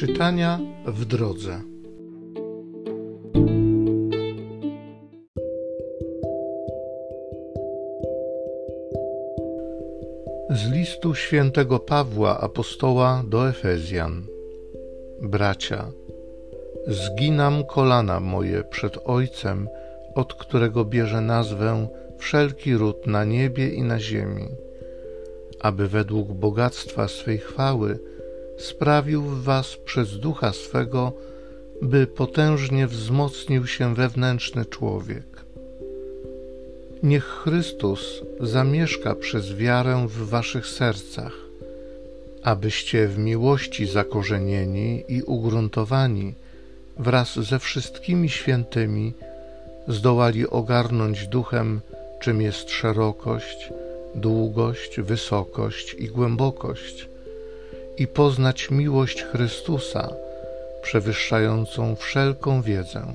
Czytania w drodze. Z listu świętego Pawła apostoła do Efezjan. Bracia, zginam kolana moje przed Ojcem, od którego bierze nazwę wszelki ród na niebie i na ziemi, aby według bogactwa swej chwały sprawił w was przez Ducha swego, by potężnie wzmocnił się wewnętrzny człowiek. Niech Chrystus zamieszka przez wiarę w waszych sercach, abyście w miłości zakorzenieni i ugruntowani wraz ze wszystkimi świętymi zdołali ogarnąć duchem, czym jest szerokość, długość, wysokość i głębokość, i poznać miłość Chrystusa, przewyższającą wszelką wiedzę,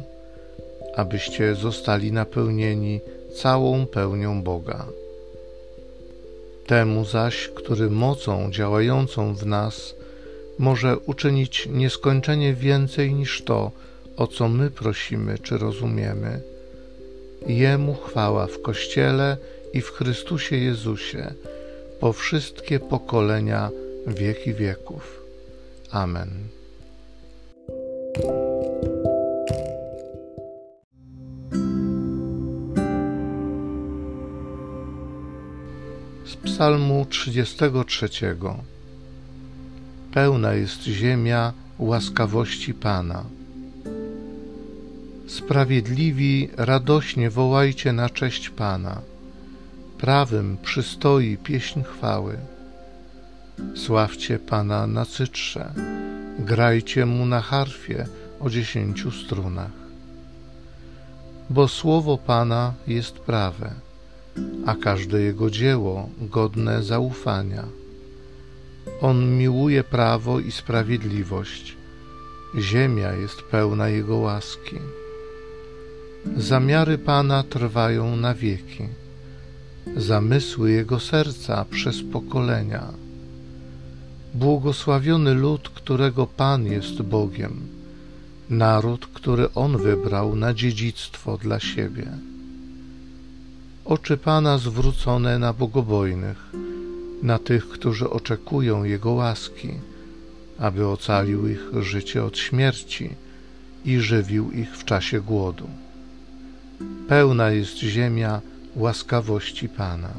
abyście zostali napełnieni całą pełnią Boga. Temu zaś, który mocą działającą w nas może uczynić nieskończenie więcej niż to, o co my prosimy czy rozumiemy, Jemu chwała w Kościele i w Chrystusie Jezusie po wszystkie pokolenia wieki wieków. Amen. Z Psalmu 33. Pełna jest ziemia łaskawości Pana. Sprawiedliwi radośnie wołajcie na cześć Pana. Prawym przystoi pieśń chwały. Sławcie Pana na cytrze, grajcie Mu na harfie o 10 strunach. Bo słowo Pana jest prawe, a każde Jego dzieło godne zaufania. On miłuje prawo i sprawiedliwość, ziemia jest pełna Jego łaski. Zamiary Pana trwają na wieki, zamysły Jego serca przez pokolenia. Błogosławiony lud, którego Pan jest Bogiem, naród, który On wybrał na dziedzictwo dla siebie. Oczy Pana zwrócone na bogobojnych, na tych, którzy oczekują Jego łaski, aby ocalił ich życie od śmierci i żywił ich w czasie głodu. Pełna jest ziemia łaskawości Pana.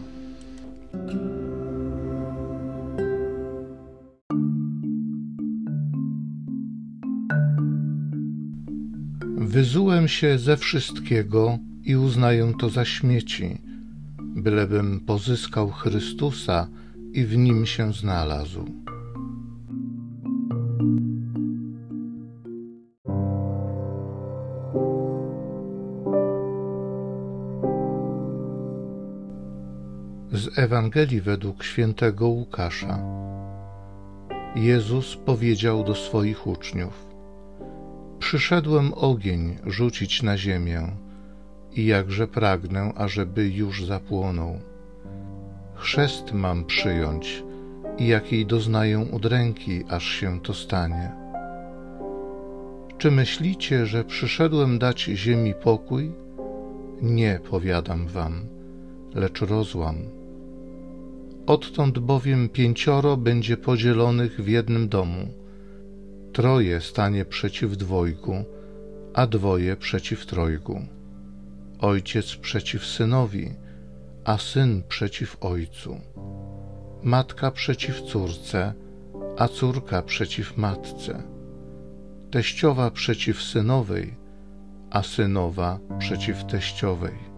Wyzułem się ze wszystkiego i uznaję to za śmieci, bylebym pozyskał Chrystusa i w Nim się znalazł. Z Ewangelii według świętego Łukasza. Jezus powiedział do swoich uczniów: przyszedłem ogień rzucić na ziemię i jakże pragnę, ażeby już zapłonął. Chrzest mam przyjąć i jakiej doznaję udręki, aż się to stanie. Czy myślicie, że przyszedłem dać ziemi pokój? Nie, powiadam wam, lecz rozłam. Odtąd bowiem 5 będzie podzielonych w jednym domu, 3 stanie przeciw 2, a 2 przeciw 3. Ojciec przeciw synowi, a syn przeciw ojcu. Matka przeciw córce, a córka przeciw matce. Teściowa przeciw synowej, a synowa przeciw teściowej.